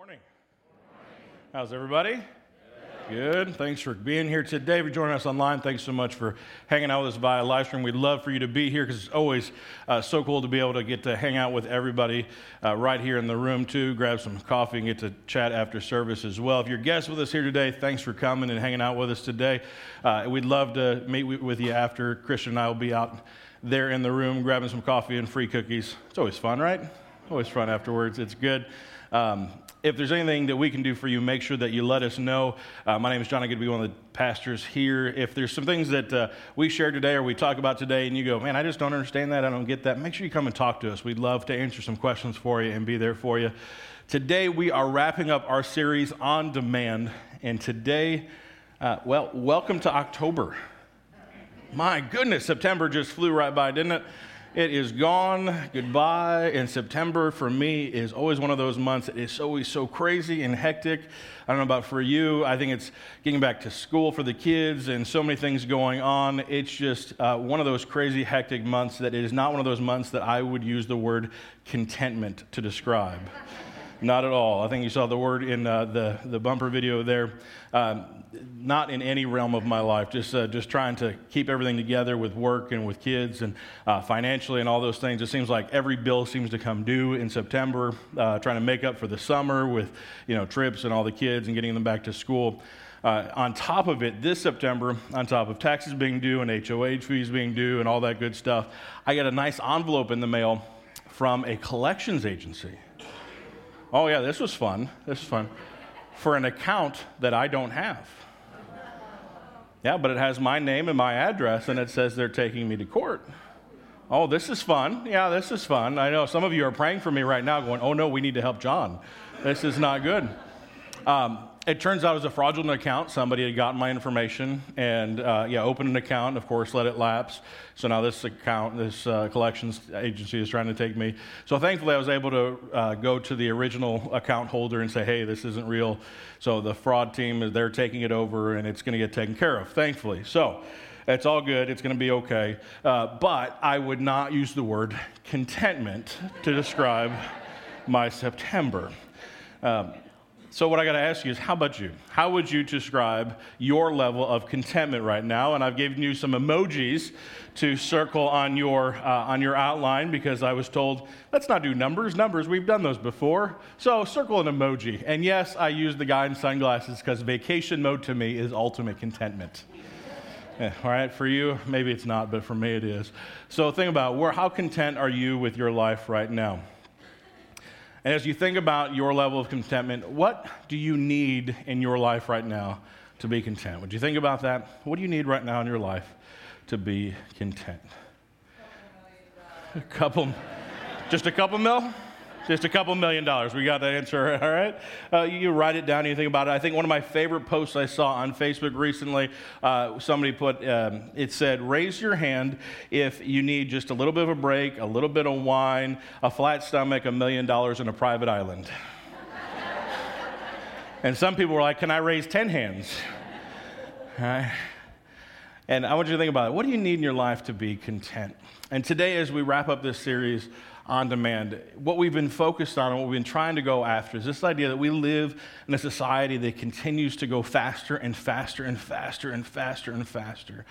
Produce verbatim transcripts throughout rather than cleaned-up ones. Morning. How's everybody? Good. Thanks for being here today. If you're joining us online, thanks so much for hanging out with us via live stream. We'd love for you to be here because it's always uh, so cool to be able to get to hang out with everybody uh, right here in the room too. Grab some coffee and get to chat after service as well. If you're guests with us here today, thanks for coming and hanging out with us today. Uh, we'd love to meet with you after. Christian and I will be out there in the room grabbing some coffee and free cookies. It's always fun, right? Always fun afterwards. It's good. Um, If there's anything that we can do for you, make sure that you let us know. Uh, my name is John. I'm going to be one of the pastors here. If there's some things that uh, we share today or we talk about today and you go, man, I just don't understand that, I don't get that, make sure you come and talk to us. We'd love to answer some questions for you and be there for you. Today, we are wrapping up our series, On Demand. And today, uh, well, welcome to October. My goodness, September just flew right by, didn't it? It is gone. Goodbye. And September for me is always one of those months. It is always so crazy and hectic. I don't know about for you. I think it's getting back to school for the kids and so many things going on. It's just uh, one of those crazy, hectic months that it is not one of those months that I would use the word contentment to describe. Not at all. I think you saw the word in uh, the, the bumper video there. Um, not in any realm of my life, just uh, just trying to keep everything together with work and with kids and uh, financially and all those things. It seems like every bill seems to come due in September, uh, trying to make up for the summer with, you know, trips and all the kids and getting them back to school. Uh, on top of it, this September, on top of taxes being due and H O H fees being due and all that good stuff, I got a nice envelope in the mail from a collections agency. Oh yeah, this was fun. This was fun. For an account that I don't have. Yeah, but it has my name and my address, and it says they're taking me to court. Oh, this is fun. Yeah, this is fun. I know some of you are praying for me right now going, oh no, we need to help John. This is not good. Um, it turns out it was a fraudulent account. Somebody had gotten my information and, uh, yeah, opened an account, of course, let it lapse. So now this account, this uh, collections agency is trying to take me. So thankfully I was able to uh, go to the original account holder and say, hey, this isn't real. So the fraud team, they're taking it over and it's going to get taken care of, thankfully. So it's all good. It's going to be okay. Uh, but I would not use the word contentment to describe my September. Um So what I got to ask you is, how about you? How would you describe your level of contentment right now? And I've given you some emojis to circle on your uh, on your outline because I was told, let's not do numbers. Numbers, we've done those before. So circle an emoji. And yes, I used the guy in sunglasses because vacation mode to me is ultimate contentment. Yeah, all right, for you, maybe it's not, but for me it is. So think about, where, how content are you with your life right now? And as you think about your level of contentment, what do you need in your life right now to be content? Would you think about that? What do you need right now in your life to be content? A couple, just a couple mil? Just a couple million dollars. We got that answer, all right? Uh, you write it down and you think about it. I think one of my favorite posts I saw on Facebook recently, uh, somebody put, um, it said, raise your hand if you need just a little bit of a break, a little bit of wine, a flat stomach, a million dollars, and a private island. And some people were like, can I raise ten hands? All right? And I want you to think about it. What do you need in your life to be content? And today, as we wrap up this series, On Demand, what we've been focused on and what we've been trying to go after is this idea that we live in a society that continues to go faster and faster and faster and faster and faster.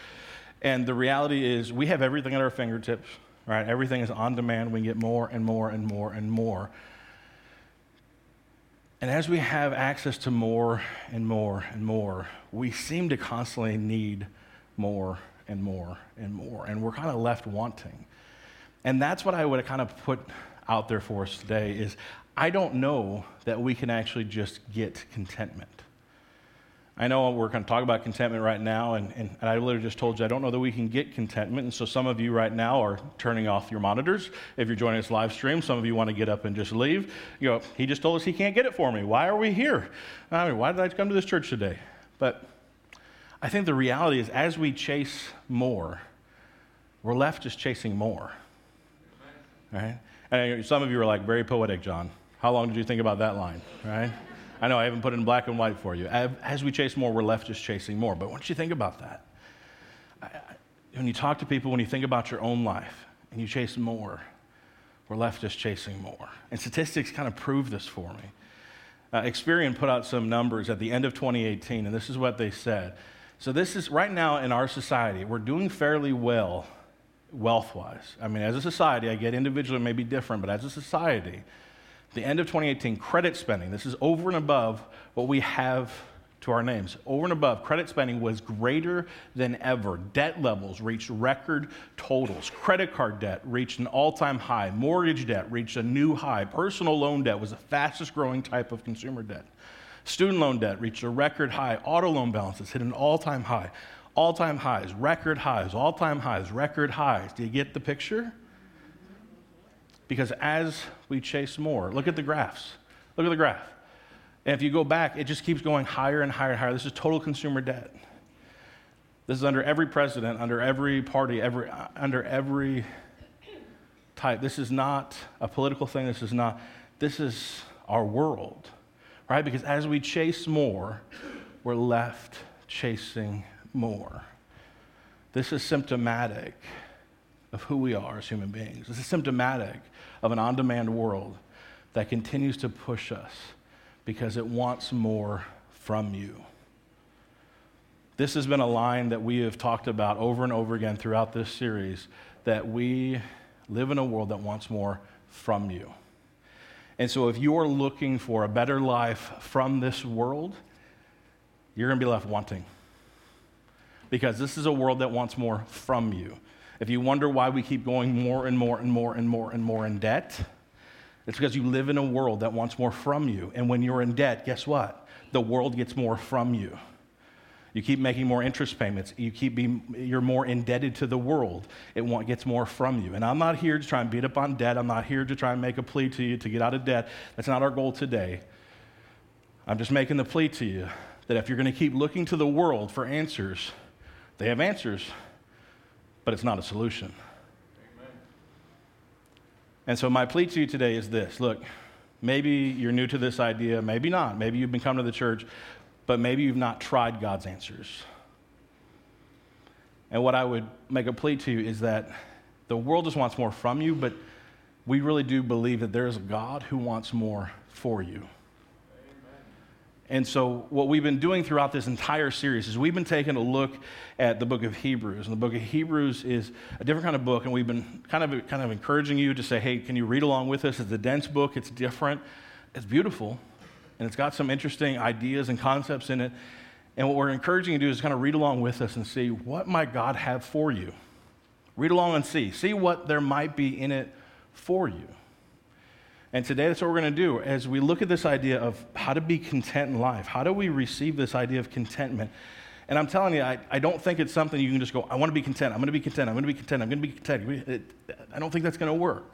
And the reality is we have everything at our fingertips, right? Everything is on demand. We can get more and more and more and more. And as we have access to more and more and more, we seem to constantly need more and more and more. And we're kind of left wanting. And that's what I would kind of put out there for us today is I don't know that we can actually just get contentment. I know we're going to talk about contentment right now, and, and, and I literally just told you I don't know that we can get contentment, and so some of you right now are turning off your monitors. If you're joining us live stream, some of you want to get up and just leave. You know, he just told us he can't get it for me. Why are we here? I mean, why did I come to this church today? But I think the reality is as we chase more, we're left just chasing more. Right? And some of you are like, very poetic, John. How long did you think about that line? Right? I know I haven't put it in black and white for you. As we chase more, we're left just chasing more. But once you think about that, when you talk to people, when you think about your own life and you chase more, we're left just chasing more. And statistics kind of prove this for me. uh, Experian put out some numbers at the end of twenty eighteen, and this is what they said. So this is, right now in our society, we're doing fairly well wealth-wise. I mean, as a society, I get individually may be different, but as a society, the end of twenty eighteen, credit spending, this is over and above what we have to our names, over and above, credit spending was greater than ever. Debt levels reached record totals. Credit card debt reached an all-time high. Mortgage debt reached a new high. Personal loan debt was the fastest growing type of consumer debt. Student loan debt reached a record high. Auto loan balances hit an all-time high. All-time highs, record highs, all-time highs, record highs. Do you get the picture? Because as we chase more, look at the graphs. Look at the graph. And if you go back, it just keeps going higher and higher and higher. This is total consumer debt. This is under every president, under every party, every under every type. This is not a political thing. This is not, this is our world, right? Because as we chase more, we're left chasing more. This is symptomatic of who we are as human beings. This is symptomatic of an on-demand world that continues to push us because it wants more from you. This has been a line that we have talked about over and over again throughout this series, that we live in a world that wants more from you. And so if you're looking for a better life from this world, you're going to be left wanting, because this is a world that wants more from you. If you wonder why we keep going more and more and more and more and more in debt, it's because you live in a world that wants more from you. And when you're in debt, guess what? The world gets more from you. You keep making more interest payments. You keep being, you're more indebted to the world. It want, gets more from you. And I'm not here to try and beat up on debt. I'm not here to try and make a plea to you to get out of debt. That's not our goal today. I'm just making the plea to you that if you're going to keep looking to the world for answers, they have answers, but it's not a solution. And so my plea to you today is this. Look, maybe you're new to this idea, maybe not. Maybe you've been coming to the church, but maybe you've not tried God's answers. And what I would make a plea to you is that the world just wants more from you, but we really do believe that there is a God who wants more for you. Amen. And so what we've been doing throughout this entire series is we've been taking a look at the book of Hebrews. And the book of Hebrews is a different kind of book, and we've been kind of kind of encouraging you to say, hey, can you read along with us? It's a dense book. It's different. It's beautiful, and it's got some interesting ideas and concepts in it. And what we're encouraging you to do is kind of read along with us and see, what might God have for you? Read along and see. See what there might be in it for you. And today, that's what we're going to do as we look at this idea of how to be content in life. How do we receive this idea of contentment? And I'm telling you, I, I don't think it's something you can just go, I want to be content, I'm going to be content, I'm going to be content, I'm going to be content. It, I don't think that's going to work.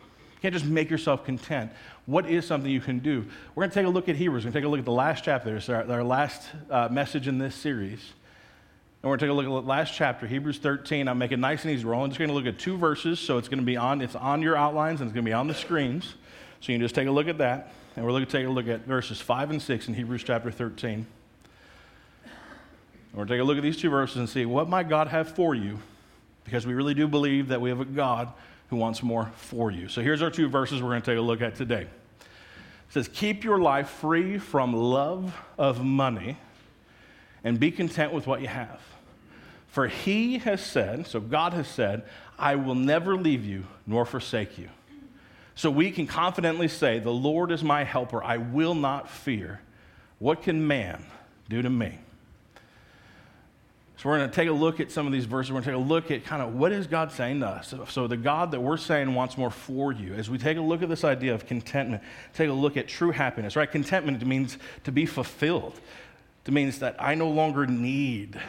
You can't just make yourself content. What is something you can do? We're going to take a look at Hebrews. We're going to take a look at the last chapter. It's our, our last uh, message in this series. And we're going to take a look at the last chapter, Hebrews thirteen. I'll make it nice and easy. We're only just going to look at two verses, so it's going to be on, it's on your outlines and it's going to be on the screens. So you can just take a look at that. And we're going to take a look at verses five and six in Hebrews chapter thirteen. And we're going to take a look at these two verses and see, what might God have for you? Because we really do believe that we have a God who wants more for you. So here's our two verses we're going to take a look at today. It says, keep your life free from love of money and be content with what you have. For he has said, so God has said, I will never leave you nor forsake you. So we can confidently say, the Lord is my helper. I will not fear. What can man do to me? So we're going to take a look at some of these verses. We're going to take a look at kind of what is God saying to us. So, so the God that we're saying wants more for you. As we take a look at this idea of contentment, take a look at true happiness, right? Contentment means to be fulfilled. It means that I no longer need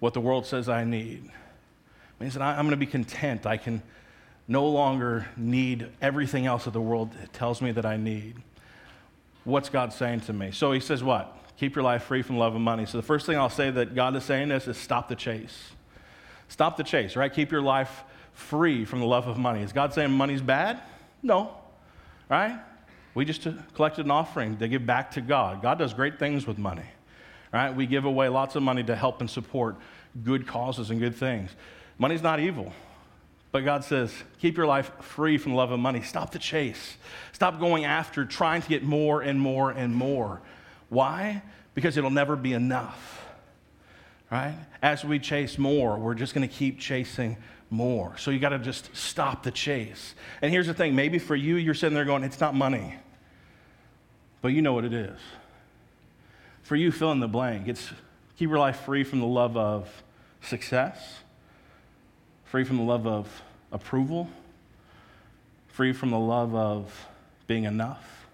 what the world says I need. It means that I, I'm going to be content. I can no longer need everything else that the world tells me that I need. What's God saying to me? So he says what? Keep your life free from love and money. So the first thing I'll say that God is saying is, is stop the chase. Stop the chase, right? Keep your life free from the love of money. Is God saying money's bad? No, right? We just collected an offering to give back to God. God does great things with money, right? We give away lots of money to help and support good causes and good things. Money's not evil. But God says, keep your life free from the love of money. Stop the chase. Stop going after trying to get more and more and more. Why? Because it'll never be enough, right? As we chase more, we're just going to keep chasing more. So you got to just stop the chase. And here's the thing. Maybe for you, you're sitting there going, it's not money. But you know what it is. For you, fill in the blank. It's keep your life free from the love of success, free from the love of approval, free from the love of being enough,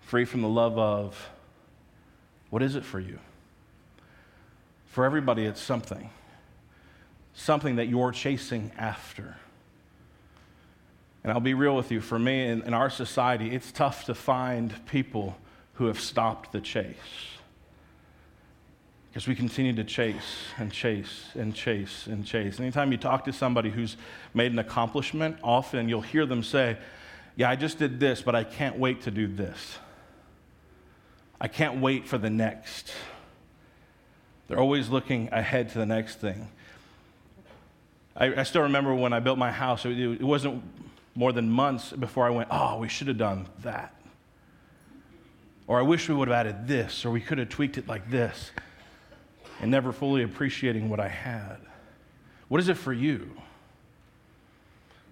free from the love of, what is it for you? For everybody, it's something, something that you're chasing after. And I'll be real with you, for me, in, in our society, it's tough to find people who have stopped the chase. Because we continue to chase and chase and chase and chase. Anytime you talk to somebody who's made an accomplishment, often you'll hear them say, yeah, I just did this, but I can't wait to do this. I can't wait for the next. They're always looking ahead to the next thing. I, I still remember when I built my house, it, it wasn't more than months before I went, oh, we should have done that. Or I wish we would have added this, or we could have tweaked it like this. And never fully appreciating what I had. What is it for you?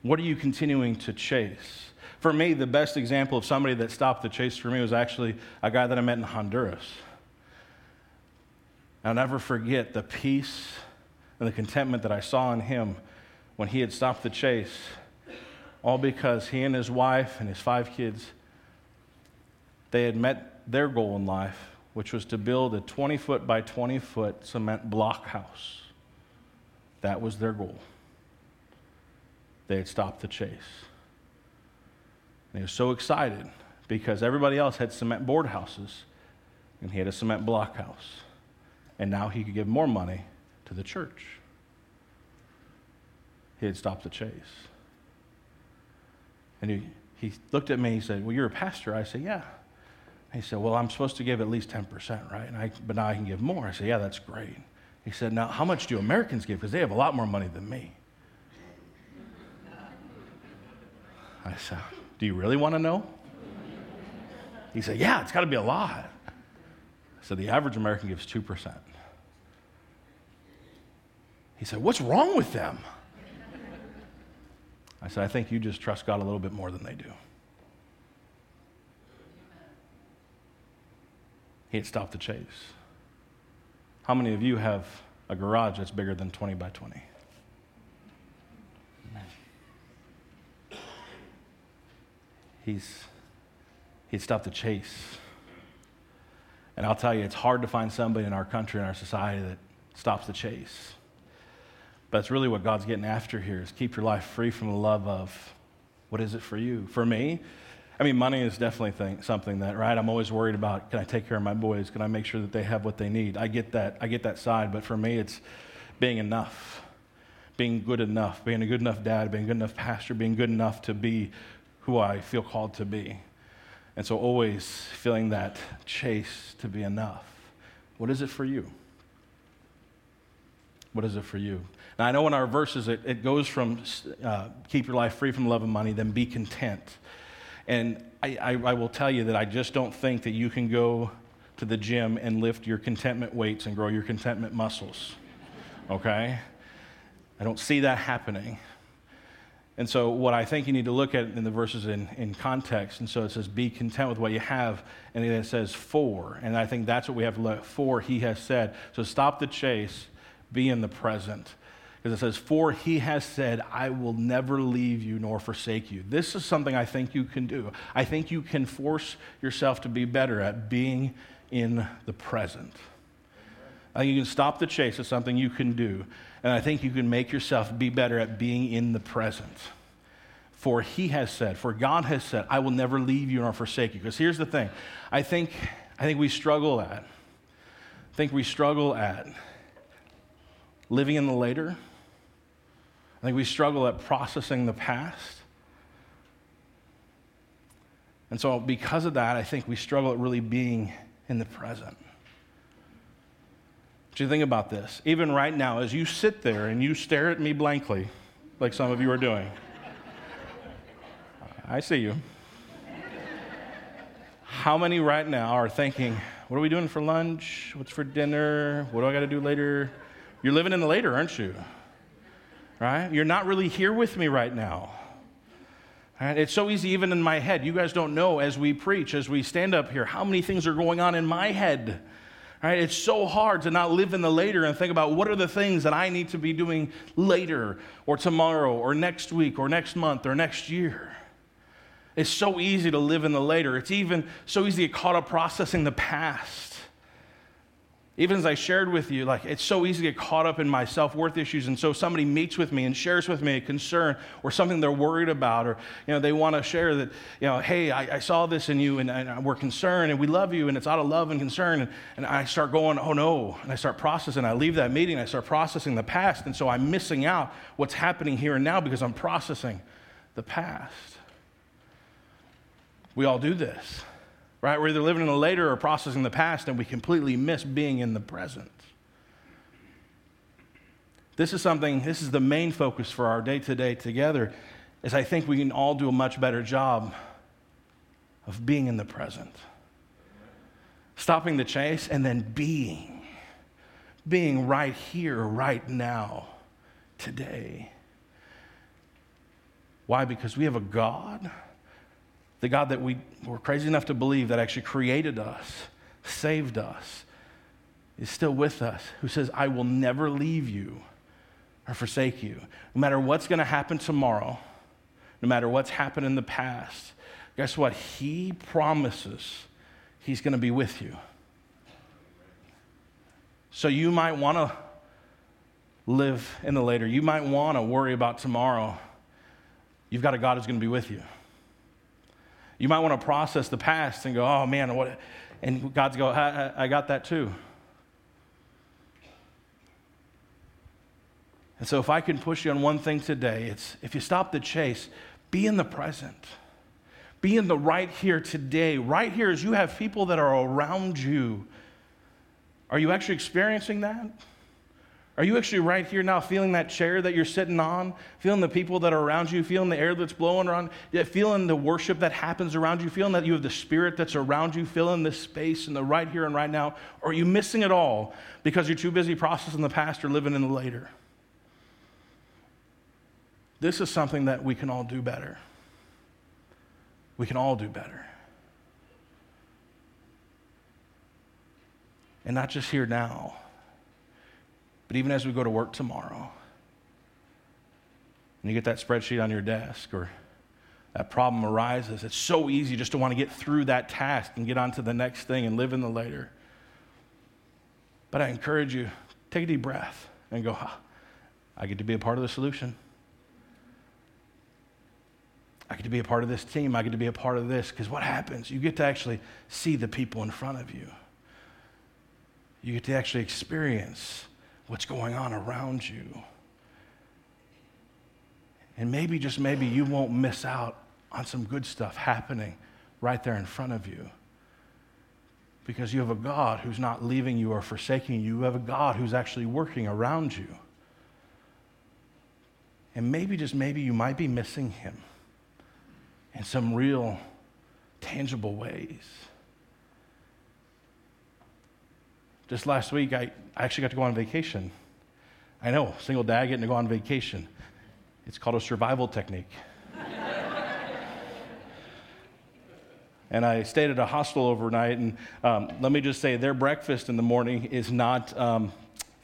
What are you continuing to chase? For me, the best example of somebody that stopped the chase for me was actually a guy that I met in Honduras. I'll never forget the peace and the contentment that I saw in him when he had stopped the chase, all because he and his wife and his five kids, they had met their goal in life, which was to build a twenty-foot by twenty-foot cement blockhouse. That was their goal. They had stopped the chase. And he was so excited because everybody else had cement board houses, and he had a cement blockhouse. And now he could give more money to the church. He had stopped the chase. And he, he looked at me and he said, well, you're a pastor. I said, yeah. He said, well, I'm supposed to give at least ten percent, right? And I, but now I can give more. I said, yeah, that's great. He said, now, how much do Americans give? Because they have a lot more money than me. I said, do you really want to know? He said, yeah, it's got to be a lot. I said, the average American gives two percent. He said, what's wrong with them? I said, I think you just trust God a little bit more than they do. He had stopped the chase. How many of you have a garage that's bigger than twenty by twenty? He's, he'd stopped the chase. And I'll tell you, it's hard to find somebody in our country, in our society, that stops the chase. But it's really what God's getting after here, is keep your life free from the love of, what is it for you? For me, I mean, money is definitely thing, something that, right? I'm always worried about, can I take care of my boys? Can I make sure that they have what they need? I get that. I get that side. But for me, it's being enough, being good enough, being a good enough dad, being a good enough pastor, being good enough to be who I feel called to be. And so always feeling that chase to be enough. What is it for you? What is it for you? Now, I know in our verses, it, it goes from uh, keep your life free from love of money, then be content. And I, I, I will tell you that I just don't think that you can go to the gym and lift your contentment weights and grow your contentment muscles, okay? I don't see that happening. And so what I think you need to look at in the verses in, in context, and so it says, be content with what you have, and then it says for, and I think that's what we have left for, he has said. So stop the chase, be in the present. Because it says, for he has said, I will never leave you nor forsake you. This is something I think you can do. I think you can force yourself to be better at being in the present. I think you can stop the chase. It's something you can do. And I think you can make yourself be better at being in the present. For he has said, for God has said, I will never leave you nor forsake you. Because here's the thing. I think, I think we struggle at, I think we struggle at living in the later. I think we struggle at processing the past. And so because of that, I think we struggle at really being in the present. But you think about this. Even right now, as you sit there and you stare at me blankly, like some of you are doing. I see you. How many right now are thinking, what are we doing for lunch? What's for dinner? What do I got to do later? You're living in the later, aren't you? Right? You're not really here with me right now. Right? It's so easy even in my head. You guys don't know as we preach, as we stand up here, how many things are going on in my head. Right? It's so hard to not live in the later and think about what are the things that I need to be doing later or tomorrow or next week or next month or next year. It's so easy to live in the later. It's even so easy to get caught up processing the past. Even as I shared with you, like it's so easy to get caught up in my self-worth issues. And so somebody meets with me and shares with me a concern or something they're worried about, or you know, they want to share that, you know, hey, I, I saw this in you and, and we're concerned and we love you and it's out of love and concern. And, and I start going, oh no, and I start processing. I leave that meeting, I start processing the past. And so I'm missing out what's happening here and now because I'm processing the past. We all do this. Right? We're either living in the later or processing the past, and we completely miss being in the present. This is something, this is the main focus for our day-to-day together, is I think we can all do a much better job of being in the present. Stopping the chase and then being. Being right here, right now, today. Why? Because we have a God. The God that we were crazy enough to believe that actually created us, saved us, is still with us, who says, I will never leave you or forsake you. No matter what's going to happen tomorrow, no matter what's happened in the past, guess what? He promises he's going to be with you. So you might want to live in the later. You might want to worry about tomorrow. You've got a God who's going to be with you. You might want to process the past and go, oh man, what? And God's go, I, I, I got that too. And so if I can push you on one thing today, it's if you stop the chase, be in the present. Be in the right here today. Right here is you have people that are around you. Are you actually experiencing that? Are you actually right here now feeling that chair that you're sitting on, feeling the people that are around you, feeling the air that's blowing around, feeling the worship that happens around you, feeling that you have the spirit that's around you, feeling the space and the right here and right now? Or are you missing it all because you're too busy processing the past or living in the later? This is something that we can all do better. We can all do better. And not just here now, but even as we go to work tomorrow, and you get that spreadsheet on your desk or that problem arises, it's so easy just to want to get through that task and get on to the next thing and live in the later. But I encourage you, take a deep breath and go, huh, I get to be a part of the solution. I get to be a part of this team. I get to be a part of this. Because what happens? You get to actually see the people in front of you. You get to actually experience what's going on around you. And maybe, just maybe, you won't miss out on some good stuff happening right there in front of you because you have a God who's not leaving you or forsaking you. You have a God who's actually working around you. And maybe, just maybe, you might be missing him in some real, tangible ways. Just last week, I, I actually got to go on vacation. I know, single dad getting to go on vacation. It's called a survival technique. And I stayed at a hostel overnight, and um, let me just say, their breakfast in the morning is not um,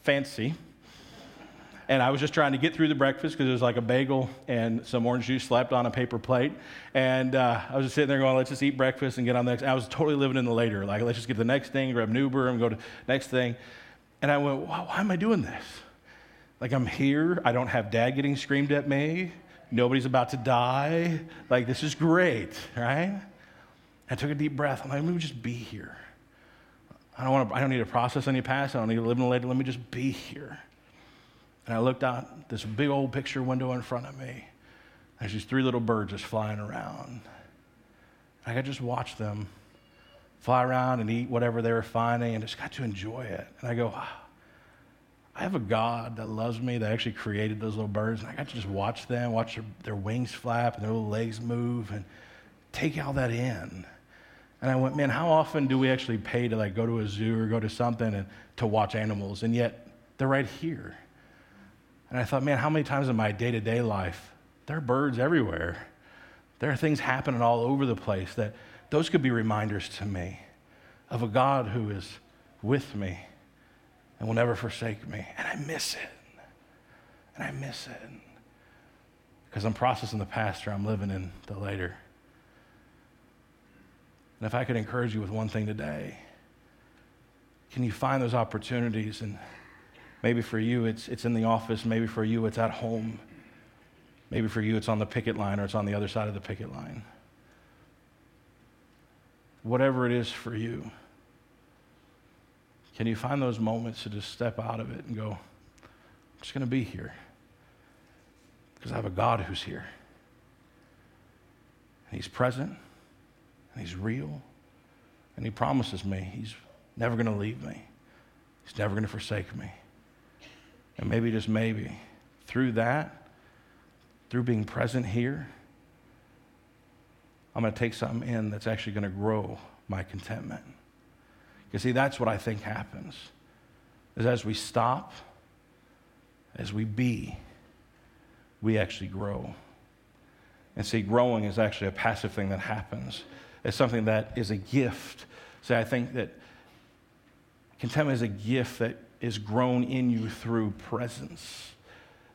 fancy. And I was just trying to get through the breakfast because it was like a bagel and some orange juice slapped on a paper plate. And uh, I was just sitting there going, let's just eat breakfast and get on the next. And I was totally living in the later. Like, let's just get the next thing, grab an Uber and go to the next thing. And I went, wow, why am I doing this? Like, I'm here. I don't have dad getting screamed at me. Nobody's about to die. Like, this is great, right? I took a deep breath. I'm like, let me just be here. I don't want to, I don't need to process any past. I don't need to live in the later. Let me just be here. And I looked out this big old picture window in front of me. There's these three little birds just flying around. I could just watch them fly around and eat whatever they were finding and just got to enjoy it. And I go, I have a God that loves me, that actually created those little birds, and I got to just watch them, watch their, their wings flap and their little legs move and take all that in. And I went, man, how often do we actually pay to like go to a zoo or go to something and to watch animals, and yet they're right here. And I thought, man, how many times in my day-to-day life, there are birds everywhere. There are things happening all over the place that those could be reminders to me of a God who is with me and will never forsake me. And I miss it. And I miss it. Because I'm processing the past or I'm living in the later. And if I could encourage you with one thing today, can you find those opportunities? And maybe for you, it's it's in the office. Maybe for you, it's at home. Maybe for you, it's on the picket line or it's on the other side of the picket line. Whatever it is for you, can you find those moments to just step out of it and go, I'm just going to be here because I have a God who's here. And he's present, and he's real, and he promises me he's never going to leave me. He's never going to forsake me. And maybe, just maybe, through that, through being present here, I'm going to take something in that's actually going to grow my contentment. You see, that's what I think happens, is as we stop, as we be, we actually grow. And see, growing is actually a passive thing that happens. It's something that is a gift. See, I think that contentment is a gift that is grown in you through presence,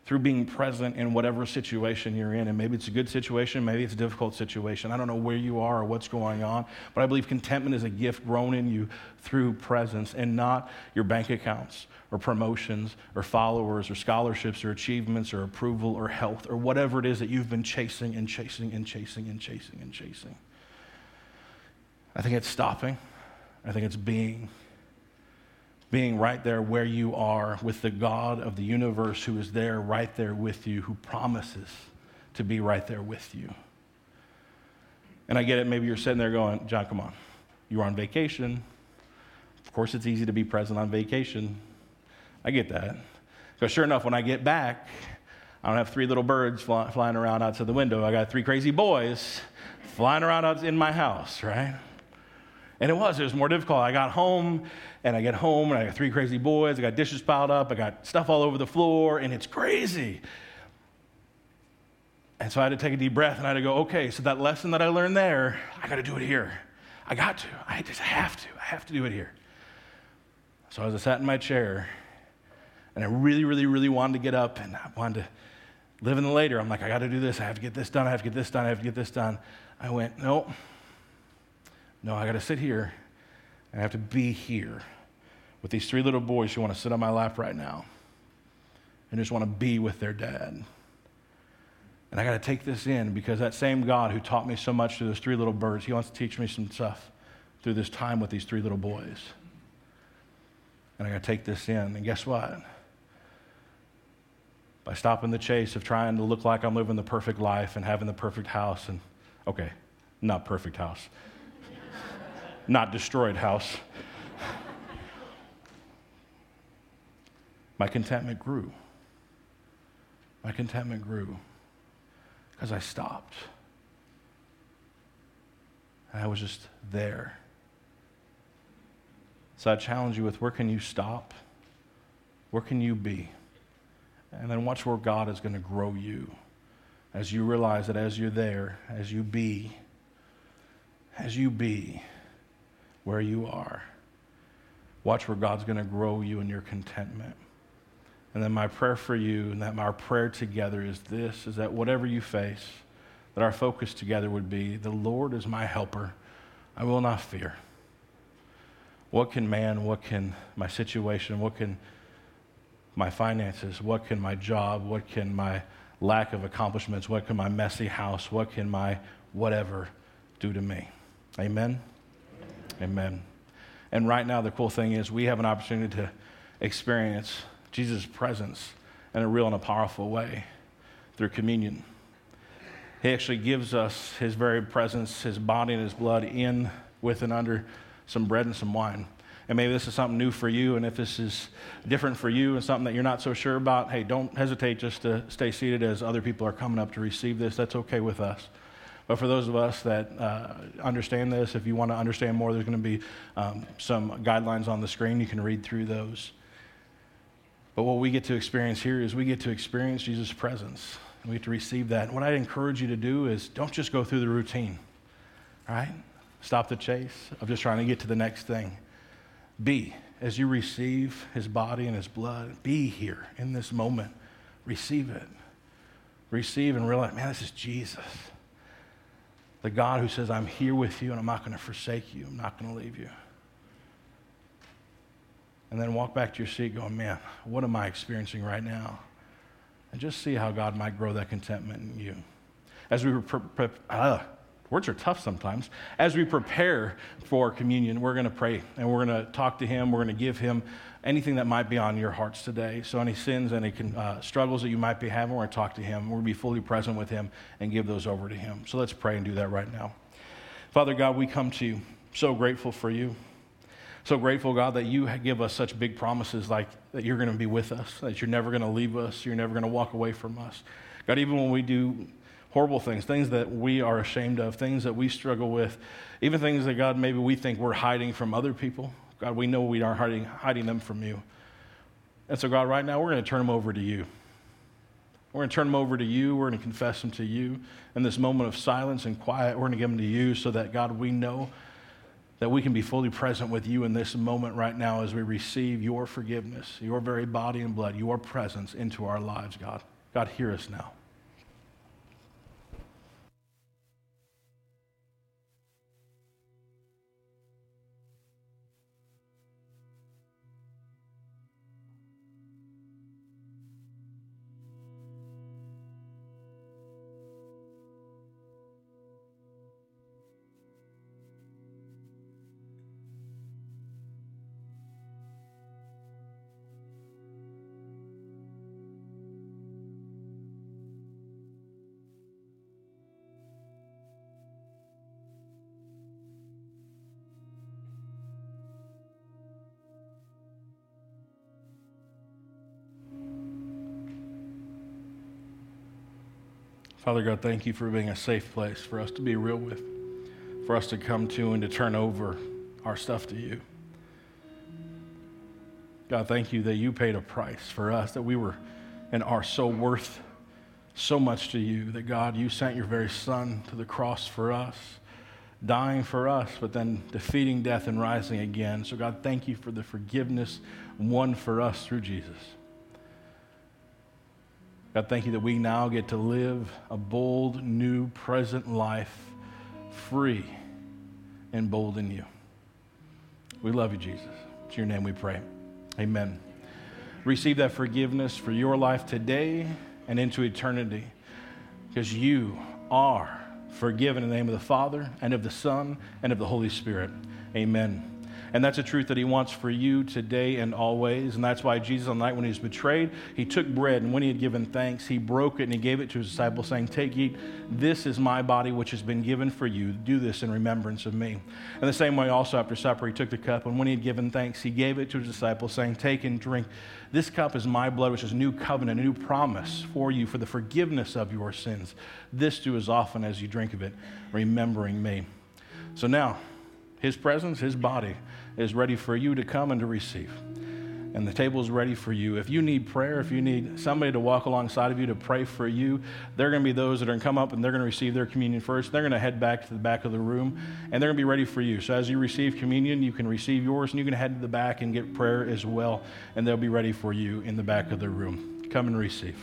through being present in whatever situation you're in. And maybe it's a good situation, maybe it's a difficult situation. I don't know where you are or what's going on, but I believe contentment is a gift grown in you through presence, and not your bank accounts or promotions or followers or scholarships or achievements or approval or health or whatever it is that you've been chasing and chasing and chasing and chasing and chasing. I think it's stopping. I think it's being Being right there where you are with the God of the universe who is there right there with you, who promises to be right there with you. And I get it. Maybe you're sitting there going, John, come on. You were on vacation. Of course, it's easy to be present on vacation. I get that. So sure enough, when I get back, I don't have three little birds fly, flying around outside the window. I got three crazy boys flying around out in my house, right? And it was, it was more difficult. I got home, and I get home, and I got three crazy boys. I got dishes piled up. I got stuff all over the floor, and it's crazy. And so I had to take a deep breath, and I had to go, okay, so that lesson that I learned there, I got to do it here. I got to. I just have to. I have to do it here. So as I sat in my chair, and I really, really, really wanted to get up, and I wanted to live in the later. I'm like, I got to do this. I have to get this done. I have to get this done. I have to get this done. I went, nope. No, I got to sit here, and I have to be here with these three little boys who want to sit on my lap right now and just want to be with their dad. And I got to take this in, because that same God who taught me so much through those three little birds, he wants to teach me some stuff through this time with these three little boys. And I got to take this in. And guess what? By stopping the chase of trying to look like I'm living the perfect life and having the perfect house, and okay, not perfect house, not destroyed house, my contentment grew. My contentment grew because I stopped. And I was just there. So I challenge you with, where can you stop? Where can you be? And then watch where God is going to grow you as you realize that as you're there, as you be, as you be, where you are, watch where God's going to grow you in your contentment. And then my prayer for you, and that our prayer together is this, is that whatever you face, that our focus together would be, the Lord is my helper, I will not fear. What can man, what can my situation, what can my finances, what can my job, what can my lack of accomplishments, what can my messy house, what can my whatever do to me? Amen? Amen. And right now, the cool thing is we have an opportunity to experience Jesus' presence in a real and a powerful way through communion. He actually gives us his very presence, his body and his blood in, with, and under some bread and some wine. and maybe this is something new for you, and if this is different for you and something that you're not so sure about, hey, don't hesitate just to stay seated as other people are coming up to receive this. That's okay with us. But for those of us that uh, understand this, if you want to understand more, there's going to be um, some guidelines on the screen. You can read through those. But what we get to experience here is we get to experience Jesus' presence. And we get to receive that. And what I'd encourage you to do is don't just go through the routine, right? Stop the chase of just trying to get to the next thing. Be, as you receive his body and his blood, be here in this moment. Receive it. Receive and realize, man, this is Jesus. The God who says, I'm here with you and I'm not going to forsake you. I'm not going to leave you. And then walk back to your seat going, man, what am I experiencing right now? And just see how God might grow that contentment in you. As we pre- pre- uh, words are tough sometimes. As we prepare for communion, we're going to pray and we're going to talk to him. We're going to give him anything that might be on your hearts today. So any sins, any uh, struggles that you might be having, we're going to talk to him. We're going to be fully present with him and give those over to him. So let's pray and do that right now. Father God, we come to you so grateful for you. So grateful, God, that you give us such big promises like that you're going to be with us, that you're never going to leave us, you're never going to walk away from us. God, even when we do horrible things, things that we are ashamed of, things that we struggle with, even things that, God, maybe we think we're hiding from other people, God, we know we aren't hiding, hiding them from you. And so, God, right now, we're going to turn them over to you. We're going to turn them over to you. We're going to confess them to you. In this moment of silence and quiet, we're going to give them to you so that, God, we know that we can be fully present with you in this moment right now as we receive your forgiveness, your very body and blood, your presence into our lives, God. God, hear us now. Father God, thank you for being a safe place for us to be real with, for us to come to and to turn over our stuff to you. God, thank you that you paid a price for us, that we were and are so worth so much to you, that God, you sent your very son to the cross for us, dying for us, but then defeating death and rising again. So God, thank you for the forgiveness won for us through Jesus. God, thank you that we now get to live a bold, new, present life, free and bold in you. We love you, Jesus. It's your name we pray. Amen. Receive that forgiveness for your life today and into eternity, because you are forgiven in the name of the Father and of the Son and of the Holy Spirit. Amen. And that's a truth that he wants for you today and always. And that's why Jesus, on the night when he was betrayed, he took bread. And when he had given thanks, he broke it and he gave it to his disciples, saying, take, eat. This is my body, which has been given for you. Do this in remembrance of me. And the same way, also after supper, he took the cup. And when he had given thanks, he gave it to his disciples, saying, take and drink. This cup is my blood, which is a new covenant, a new promise for you for the forgiveness of your sins. This do as often as you drink of it, remembering me. So now, his presence, his body is ready for you to come and to receive. And the table is ready for you. If you need prayer, if you need somebody to walk alongside of you to pray for you, there are going to be those that are going to come up and they're going to receive their communion first. They're going to head back to the back of the room and they're going to be ready for you. So as you receive communion, you can receive yours and you can head to the back and get prayer as well. And they'll be ready for you in the back of the room. Come and receive.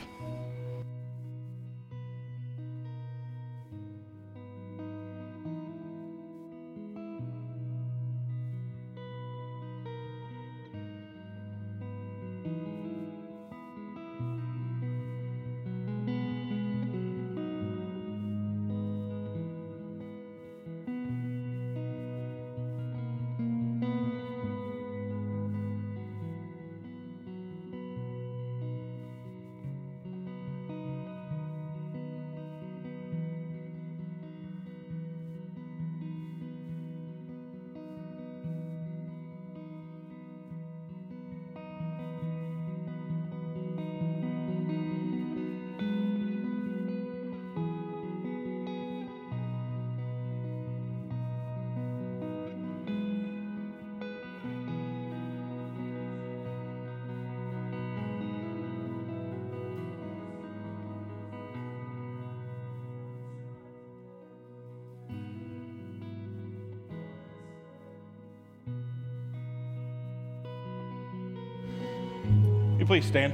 you please stand?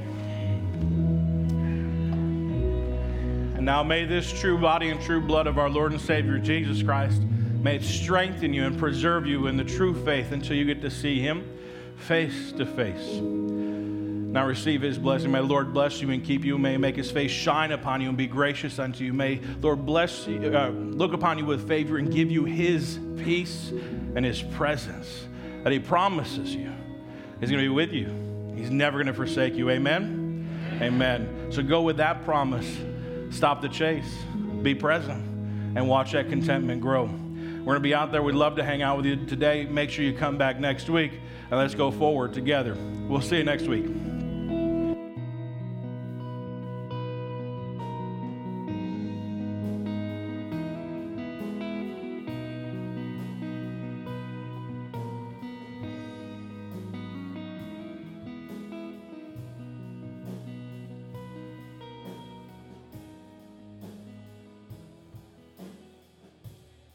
And now may this true body and true blood of our Lord and Savior Jesus Christ, may it strengthen you and preserve you in the true faith until you get to see him face to face. Now receive his blessing. May the Lord bless you and keep you. May he make his face shine upon you and be gracious unto you. May the Lord bless you, uh, look upon you with favor and give you his peace and his presence that he promises you. He's going to be with you. He's never going to forsake you. Amen? Amen? Amen. So go with that promise. Stop the chase. Be present and watch that contentment grow. We're going to be out there. We'd love to hang out with you today. Make sure you come back next week, and let's go forward together. We'll see you next week.